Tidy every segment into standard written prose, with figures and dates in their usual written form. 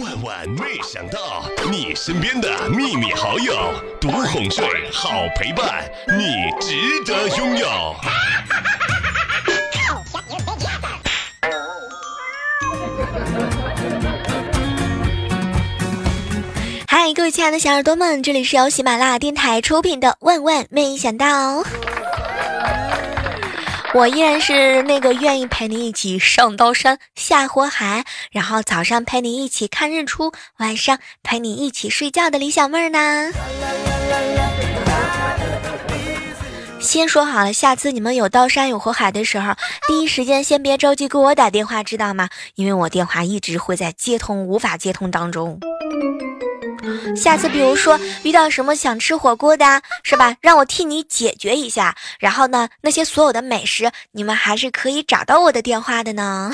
万万没想到，你身边的秘密好友，独哄睡，好陪伴，你值得拥有。嗨，各位亲爱的小耳朵们，这里是由喜马拉雅电台出品的《万万没想到》。我依然是那个愿意陪你一起上刀山下火海，然后早上陪你一起看日出，晚上陪你一起睡觉的李小妹儿呢。先说好了，下次你们有刀山有火海的时候，第一时间先别着急给我打电话，知道吗？因为我电话一直会在接通无法接通当中。下次比如说遇到什么想吃火锅的啊，是吧，让我替你解决一下，然后呢那些所有的美食你们还是可以找到我的电话的呢。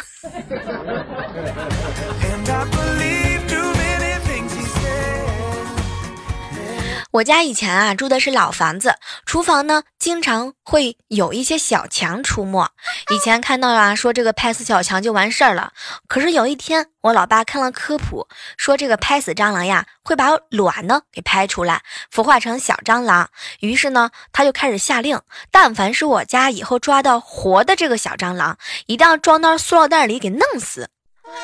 我家以前啊住的是老房子，厨房呢经常会有一些小强出没。以前看到啊说这个拍死小强就完事儿了，可是有一天我老爸看了科普，说这个拍死蟑螂呀会把卵呢给拍出来，孵化成小蟑螂。于是呢他就开始下令，但凡是我家以后抓到活的这个小蟑螂，一定要装到塑料袋里给弄死。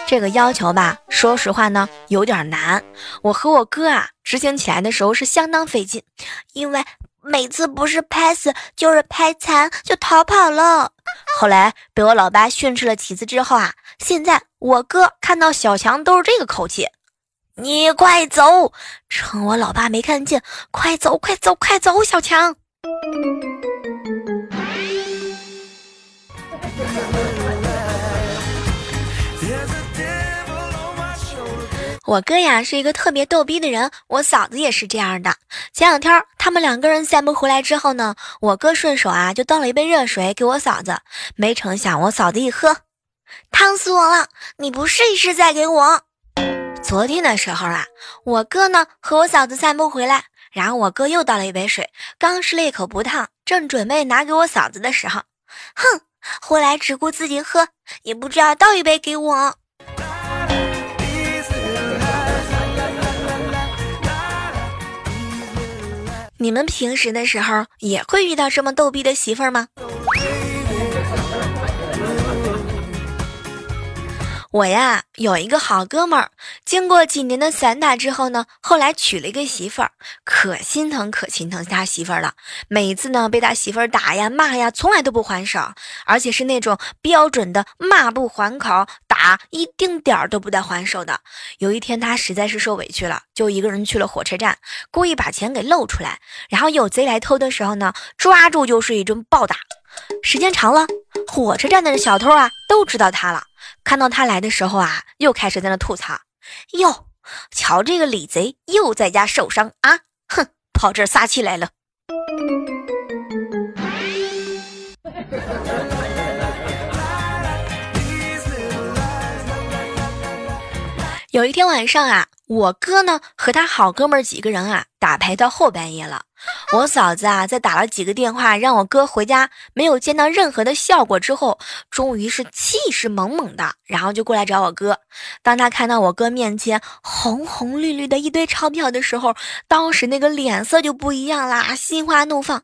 这个要求吧，说实话呢有点难，我和我哥啊执行起来的时候是相当费劲，因为每次不是拍死就是拍残就逃跑了。后来被我老爸训斥了几次之后啊，现在我哥看到小强都是这个口气，你快走，趁我老爸没看见，快走快走快走小强。我哥呀是一个特别逗逼的人，我嫂子也是这样的。前两天他们两个人散步回来之后呢，我哥顺手啊就倒了一杯热水给我嫂子，没成想我嫂子一喝，烫死我了，你不试一试再给我。昨天的时候啊，我哥呢和我嫂子散步回来，然后我哥又倒了一杯水，刚试了一口不烫，正准备拿给我嫂子的时候，哼，后来只顾自己喝，也不知道倒一杯给我。你们平时的时候也会遇到这么逗逼的媳妇儿吗？我呀有一个好哥们儿，经过几年的散打之后呢，后来娶了一个媳妇儿，可心疼他媳妇儿了。每一次呢被他媳妇儿打呀骂呀，从来都不还手，而且是那种标准的骂不还口，打一丁点儿都不带还手的。有一天他实在是受委屈了，就一个人去了火车站，故意把钱给露出来，然后有贼来偷的时候呢，抓住就是一顿暴打。时间长了，火车站的小偷啊都知道他了，看到他来的时候啊又开始在那吐槽，哟，瞧这个李贼又在家受伤啊，哼，跑这儿撒气来了。有一天晚上啊，我哥呢和他好哥们儿几个人啊打牌到后半夜了，我嫂子啊在打了几个电话让我哥回家没有见到任何的效果之后，终于是气势猛猛的，然后就过来找我哥。当他看到我哥面前红红绿绿的一堆钞票的时候，当时那个脸色就不一样啦，心花怒放，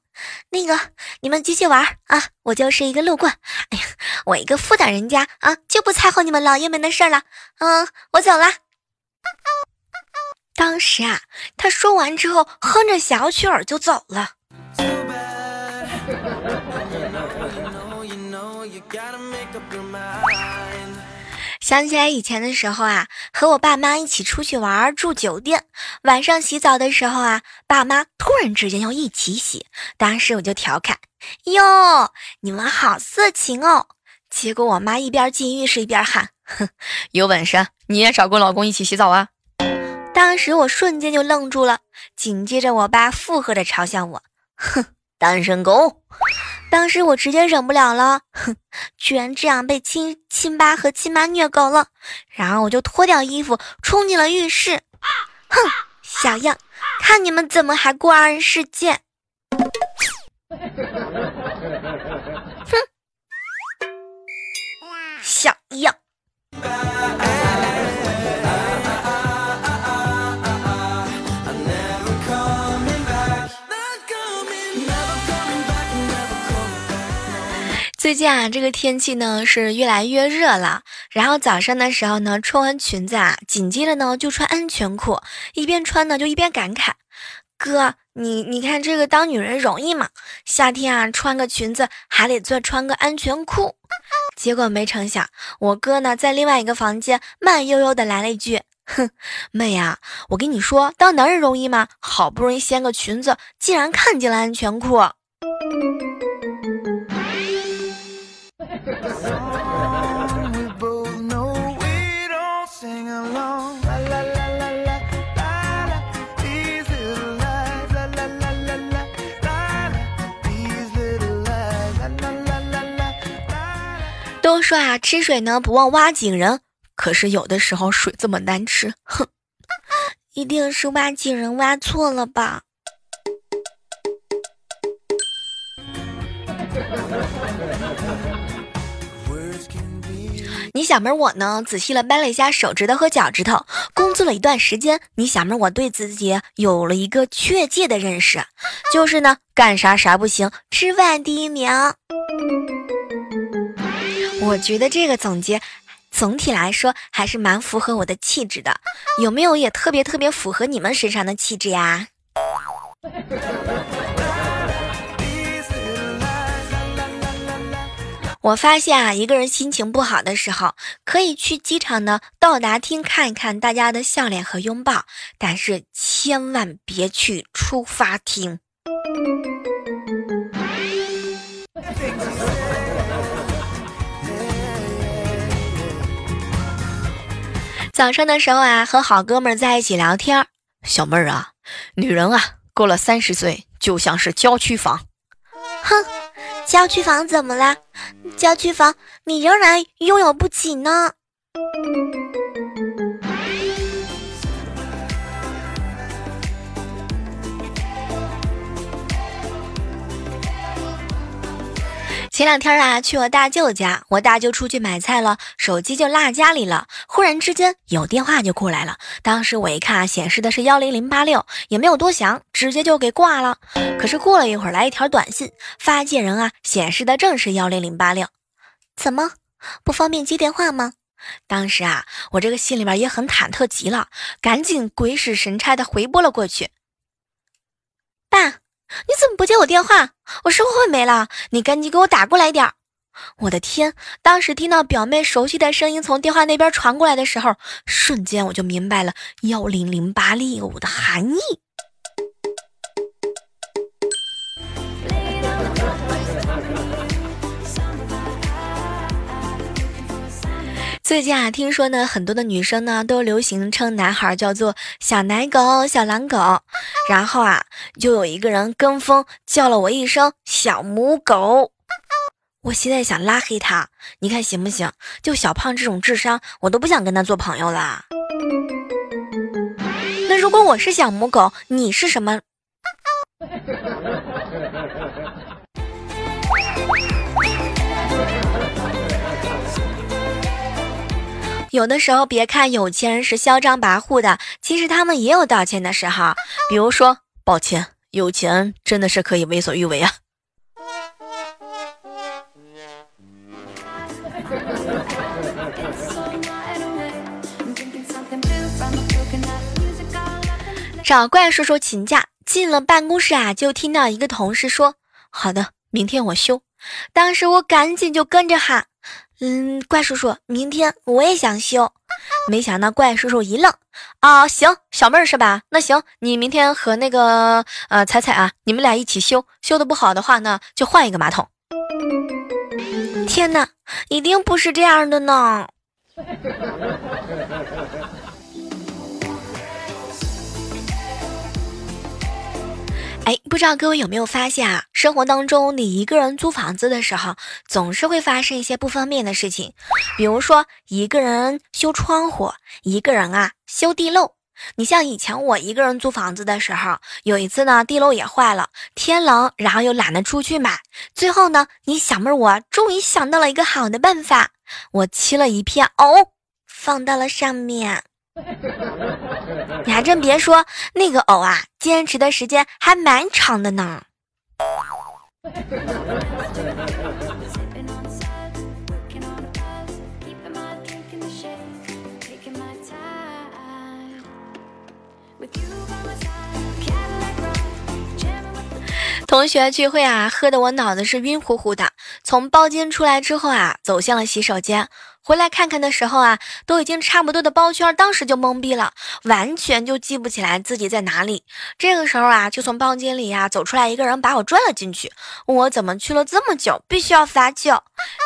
那个你们继续玩啊，我就是一个路过，哎呀，我一个妇道人家啊，就不掺和你们老爷们的事了，我走啦。当时啊他说完之后哼着小曲儿就走了。想起来以前的时候啊，和我爸妈一起出去玩，住酒店，晚上洗澡的时候啊，爸妈突然之间要一起洗，当时我就调侃，哟，你们好色情哦。结果我妈一边进浴室一边喊，哼，有本事你也少跟老公一起洗澡啊。当时我瞬间就愣住了，紧接着我爸附和着嘲笑我，哼，单身狗。当时我直接忍不了了，哼，居然这样被亲爸和亲妈虐狗了。然后我就脱掉衣服冲进了浴室，哼，小样，看你们怎么还过二人世界。哼，小样。最近啊，这个天气呢是越来越热了，然后早上的时候呢，穿完裙子啊，紧接着呢就穿安全裤，一边穿呢就一边感慨，哥，你看这个当女人容易吗？夏天啊穿个裙子还得再穿个安全裤。结果没成想，我哥呢在另外一个房间慢悠悠的来了一句，哼，妹呀，我跟你说，当男人容易吗？好不容易掀个裙子，竟然看见了安全裤。都说啊，吃水呢不忘挖井人，可是有的时候水这么难吃，哼，一定是挖井人挖错了吧。你小妹我呢仔细了掰了一下手指头和脚趾头，工作了一段时间，你小妹我对自己有了一个确切的认识，就是呢干啥啥不行，吃饭第一名。我觉得这个总结总体来说还是蛮符合我的气质的，有没有也特别符合你们身上的气质呀？我发现啊，一个人心情不好的时候，可以去机场呢到达厅看一看大家的笑脸和拥抱，但是千万别去出发厅。早上的时候啊，和好哥们儿在一起聊天，小妹儿啊，女人啊，过了30岁就像是郊区房。哼，郊区房怎么啦？郊区房你仍然拥有不起呢。前两天啊，去我大舅家，我大舅出去买菜了，手机就落家里了。忽然之间有电话就过来了，当时我一看啊，显示的是10086，也没有多想，直接就给挂了。可是过了一会儿来一条短信，发件人啊显示的正是10086，怎么不方便接电话吗？当时啊，我这个心里边也很忐忑极了，赶紧鬼使神差的回拨了过去，爸。你怎么不接我电话？我生活费没了，你赶紧给我打过来一点。我的天，当时听到表妹熟悉的声音从电话那边传过来的时候，瞬间我就明白了10086的含义。最近啊，听说呢，很多的女生呢都流行称男孩叫做小奶狗、小狼狗，然后啊，就有一个人跟风叫了我一声小母狗，我现在想拉黑他，你看行不行？就小胖这种智商，我都不想跟他做朋友啦。那如果我是小母狗，你是什么？有的时候别看有钱人是嚣张跋扈的，其实他们也有道歉的时候，比如说抱歉，有钱真的是可以为所欲为啊。找怪叔叔请假，进了办公室啊，就听到一个同事说好的，明天我休。当时我赶紧就跟着喊，怪叔叔，明天我也想休。没想到怪叔叔一愣，啊，行，小妹儿是吧？那行，你明天和那个彩彩啊，你们俩一起休，休的不好的话呢，就换一个马桶。天哪，一定不是这样的呢。哎，不知道各位有没有发现啊，生活当中你一个人租房子的时候，总是会发生一些不方便的事情，比如说一个人修窗户，一个人啊修地漏。你像以前我一个人租房子的时候，有一次呢地漏也坏了，天冷然后又懒得出去买，最后呢你小妹我终于想到了一个好的办法，我切了一片藕放到了上面。你还真别说，那个藕啊坚持的时间还蛮长的呢。同学聚会啊，喝得我脑子是晕乎乎的。从包间出来之后啊，走向了洗手间。回来看看的时候啊，都已经差不多的包圈，当时就懵逼了，完全就记不起来自己在哪里。这个时候啊，就从包间里啊走出来一个人，把我拽了进去，问我怎么去了这么久，必须要罚酒。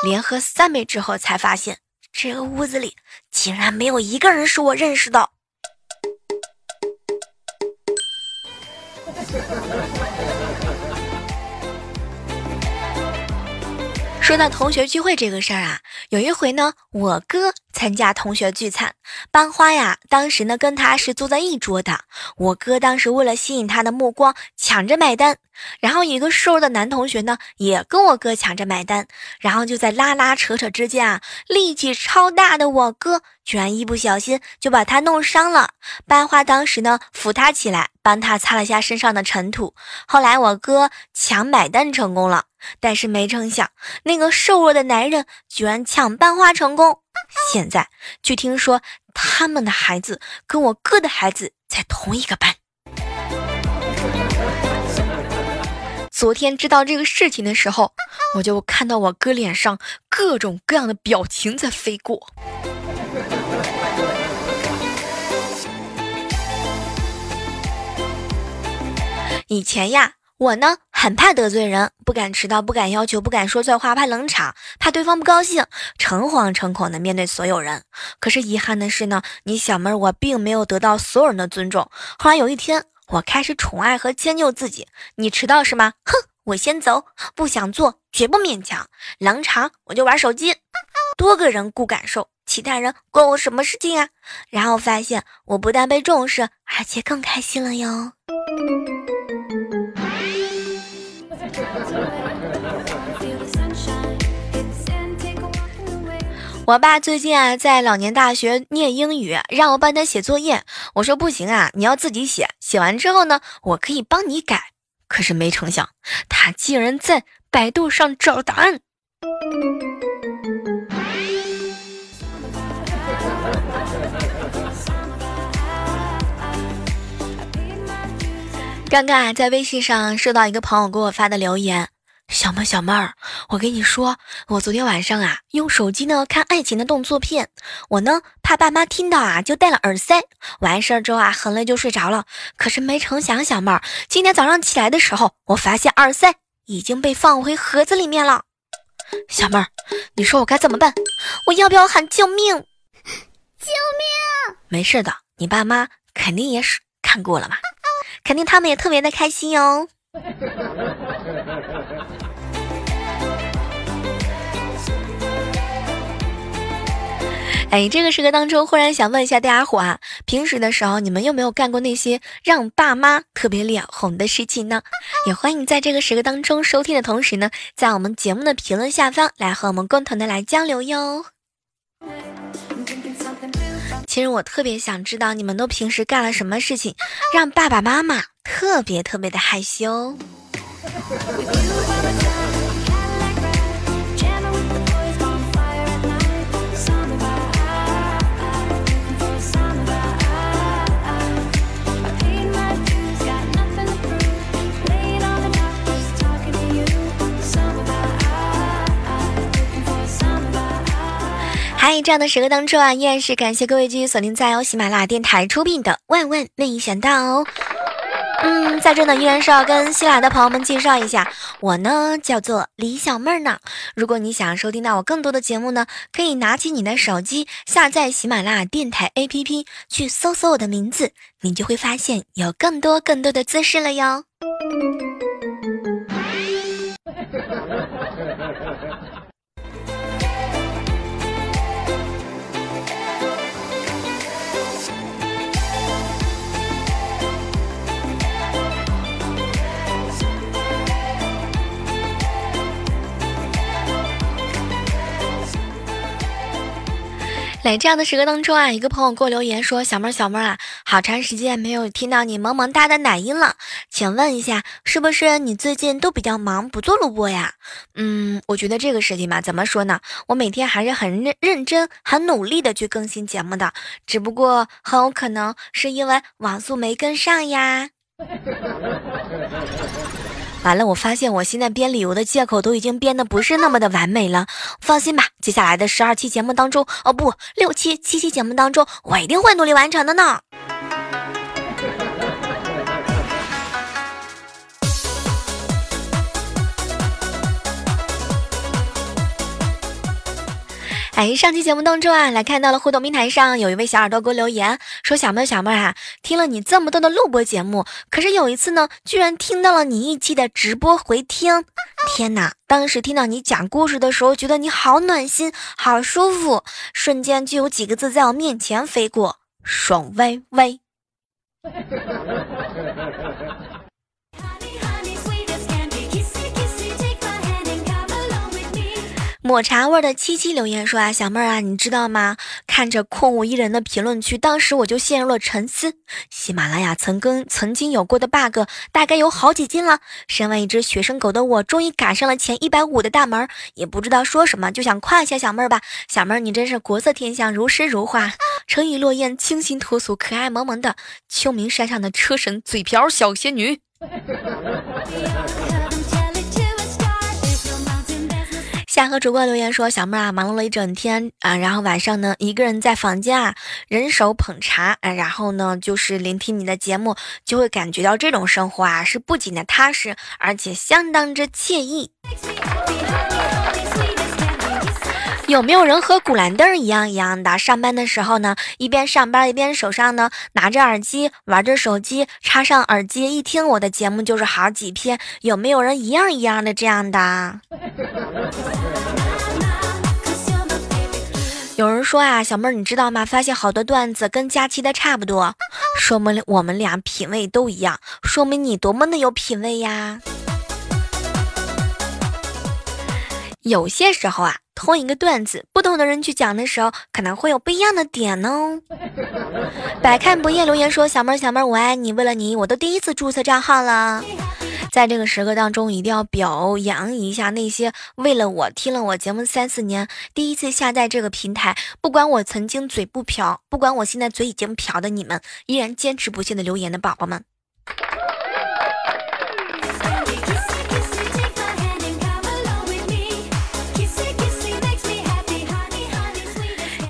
连喝3杯之后才发现，这个屋子里竟然没有一个人是我认识的。说到同学聚会这个事儿啊，有一回呢，我哥参加同学聚餐，班花呀，当时呢跟他是坐在一桌的。我哥当时为了吸引他的目光，抢着买单，然后一个瘦的男同学呢，也跟我哥抢着买单，然后就在拉拉扯扯之间啊，力气超大的我哥居然一不小心就把他弄伤了。班花当时呢扶他起来，帮他擦了下身上的尘土。后来我哥抢买单成功了，但是没成想那个瘦弱的男人居然抢班花成功。现在据听说他们的孩子跟我哥的孩子在同一个班。昨天知道这个事情的时候，我就看到我哥脸上各种各样的表情在飞过。以前呀，我呢很怕得罪人，不敢迟到，不敢要求，不敢说错话，怕冷场，怕对方不高兴，诚惶诚恐的面对所有人。可是遗憾的是呢，你小妹儿我并没有得到所有人的尊重。后来有一天，我开始宠爱和迁就自己，你迟到是吗？哼，我先走，不想做绝不勉强，冷场我就玩手机，多个人顾感受，其他人关我什么事情啊？然后发现我不但被重视，而且更开心了哟。我爸最近啊在老年大学念英语，让我帮他写作业。我说不行啊，你要自己写，写完之后呢，我可以帮你改。可是没成想，他竟然在百度上找答案。刚刚啊在微信上收到一个朋友给我发的留言，小妹儿，我跟你说，我昨天晚上啊用手机呢看爱情的动作片，我呢怕爸妈听到啊就戴了耳塞，完事儿之后啊很累就睡着了。可是没成想，小妹儿，今天早上起来的时候，我发现耳塞已经被放回盒子里面了。小妹儿，你说我该怎么办？我要不要喊救命？救命！没事的，你爸妈肯定也是看过了嘛，肯定他们也特别的开心哟。哎，这个时刻当中，忽然想问一下大家伙啊，平时的时候你们有没有干过那些让爸妈特别脸红的事情呢？也欢迎在这个时刻当中收听的同时呢，在我们节目的评论下方来和我们共同的来交流哟。其实我特别想知道你们都平时干了什么事情，让爸爸妈妈特别的害羞。嗨，这样的时刻当中啊，依然是感谢各位继续锁定在由喜马拉雅电台出品的《万万没想到》哦。在这呢，依然是要跟新来的朋友们介绍一下，我呢叫做李小妹儿呢。如果你想收听到我更多的节目呢，可以拿起你的手机，下载喜马拉雅电台 APP， 去搜索我的名字，你就会发现有更多的姿势了哟。在这样的时刻当中啊，一个朋友给我留言说：“小妹儿啊，好长时间没有听到你萌萌哒的奶音了，请问一下，是不是你最近都比较忙，不做录播呀？”我觉得这个事情嘛，怎么说呢？我每天还是很认真、很努力的去更新节目的，只不过很有可能是因为网速没跟上呀。完了，我发现我现在编理由的借口都已经编的不是那么的完美了。放心吧，接下来的12期节目当中，7期节目当中，我一定会努力完成的呢。上期节目当中啊，来看到了互动平台上有一位小耳朵给我留言说：“小妹儿啊，听了你这么多的录播节目，可是有一次呢，居然听到了你一期的直播回听。天哪，当时听到你讲故事的时候，觉得你好暖心，好舒服，瞬间就有几个字在我面前飞过：爽歪歪。”抹茶味的七留言说啊，小妹儿啊，你知道吗？看着空无一人的评论区，当时我就陷入了沉思。喜马拉雅曾经有过的 bug 大概有好几斤了。身为一只学生狗的我，终于赶上了前150的大门，也不知道说什么，就想夸一下小妹儿吧。小妹儿，你真是国色天香，如诗如画，沉鱼落雁，清新脱俗，可爱萌萌的秋名山上的车神，嘴瓢小仙女。下和主播留言说：“小妹啊，忙碌了一整天啊，然后晚上呢，一个人在房间啊，人手捧茶啊，然后呢，就是聆听你的节目，就会感觉到这种生活啊，是不仅的踏实，而且相当之惬意。”有没有人和古兰灯一样的上班的时候呢，一边上班一边手上呢拿着耳机，玩着手机，插上耳机一听我的节目就是好几篇？有没有人一样的这样的？有人说啊，小妹儿你知道吗？发现好多段子跟佳期的差不多，说明我们俩品味都一样，说明你多么的有品味呀。有些时候啊，同一个段子，不同的人去讲的时候，可能会有不一样的点哦。百看不厌留言说：“小妹，我爱你，为了你，我都第一次注册账号了。”在这个时刻当中，一定要表扬一下那些为了我听了我节目3-4年，第一次下载这个平台，不管我曾经嘴不瓢，不管我现在嘴已经瓢的你们，依然坚持不懈的留言的宝宝们。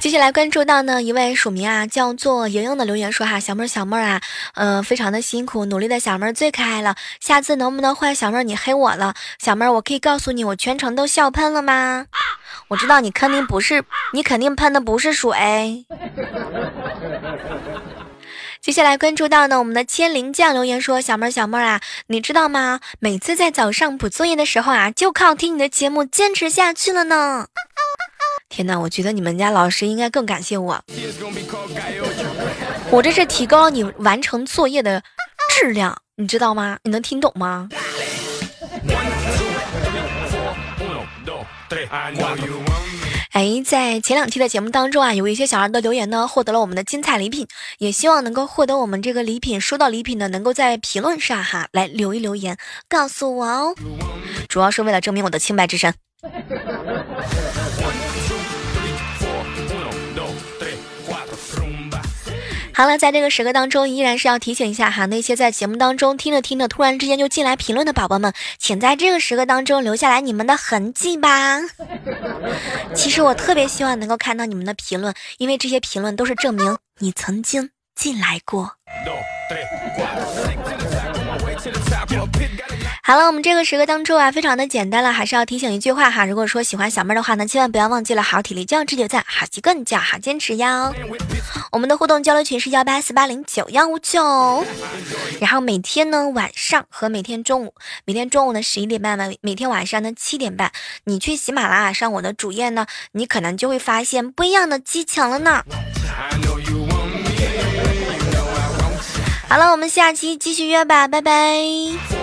接下来关注到呢一位署名啊叫做莹莹的留言说哈，小妹儿啊，非常的辛苦努力的小妹儿最可爱了，下次能不能换小妹儿你黑我了？小妹儿，我可以告诉你，我全程都笑喷了吗？我知道你肯定喷的不是水。接下来关注到呢我们的千灵酱留言说：小妹儿啊，你知道吗？每次在早上补作业的时候啊，就靠听你的节目坚持下去了呢。天哪，我觉得你们家老师应该更感谢我，我这是提高你完成作业的质量，你知道吗？你能听懂吗？在前2期的节目当中啊，有一些小孩的留言呢获得了我们的精彩礼品，也希望能够获得我们这个礼品，收到礼品呢能够在评论上哈来留言告诉我哦，主要是为了证明我的清白之身。好了，在这个时刻当中，依然是要提醒一下哈，那些在节目当中听着突然之间就进来评论的宝宝们，请在这个时刻当中留下来你们的痕迹吧。其实我特别希望能够看到你们的评论，因为这些评论都是证明你曾经进来过。好了，我们这个时刻当中啊，非常的简单了，还是要提醒一句话哈，如果说喜欢小妹的话呢，千万不要忘记了好体力就要持久战，好习惯就要好坚持哟。我们的互动交流群是184809159，然后每天呢晚上和每天中午的11:30，每天晚上的7:30，你去喜马拉雅上我的主页呢，你可能就会发现不一样的激情了呢。好了，我们下期继续约吧，拜拜。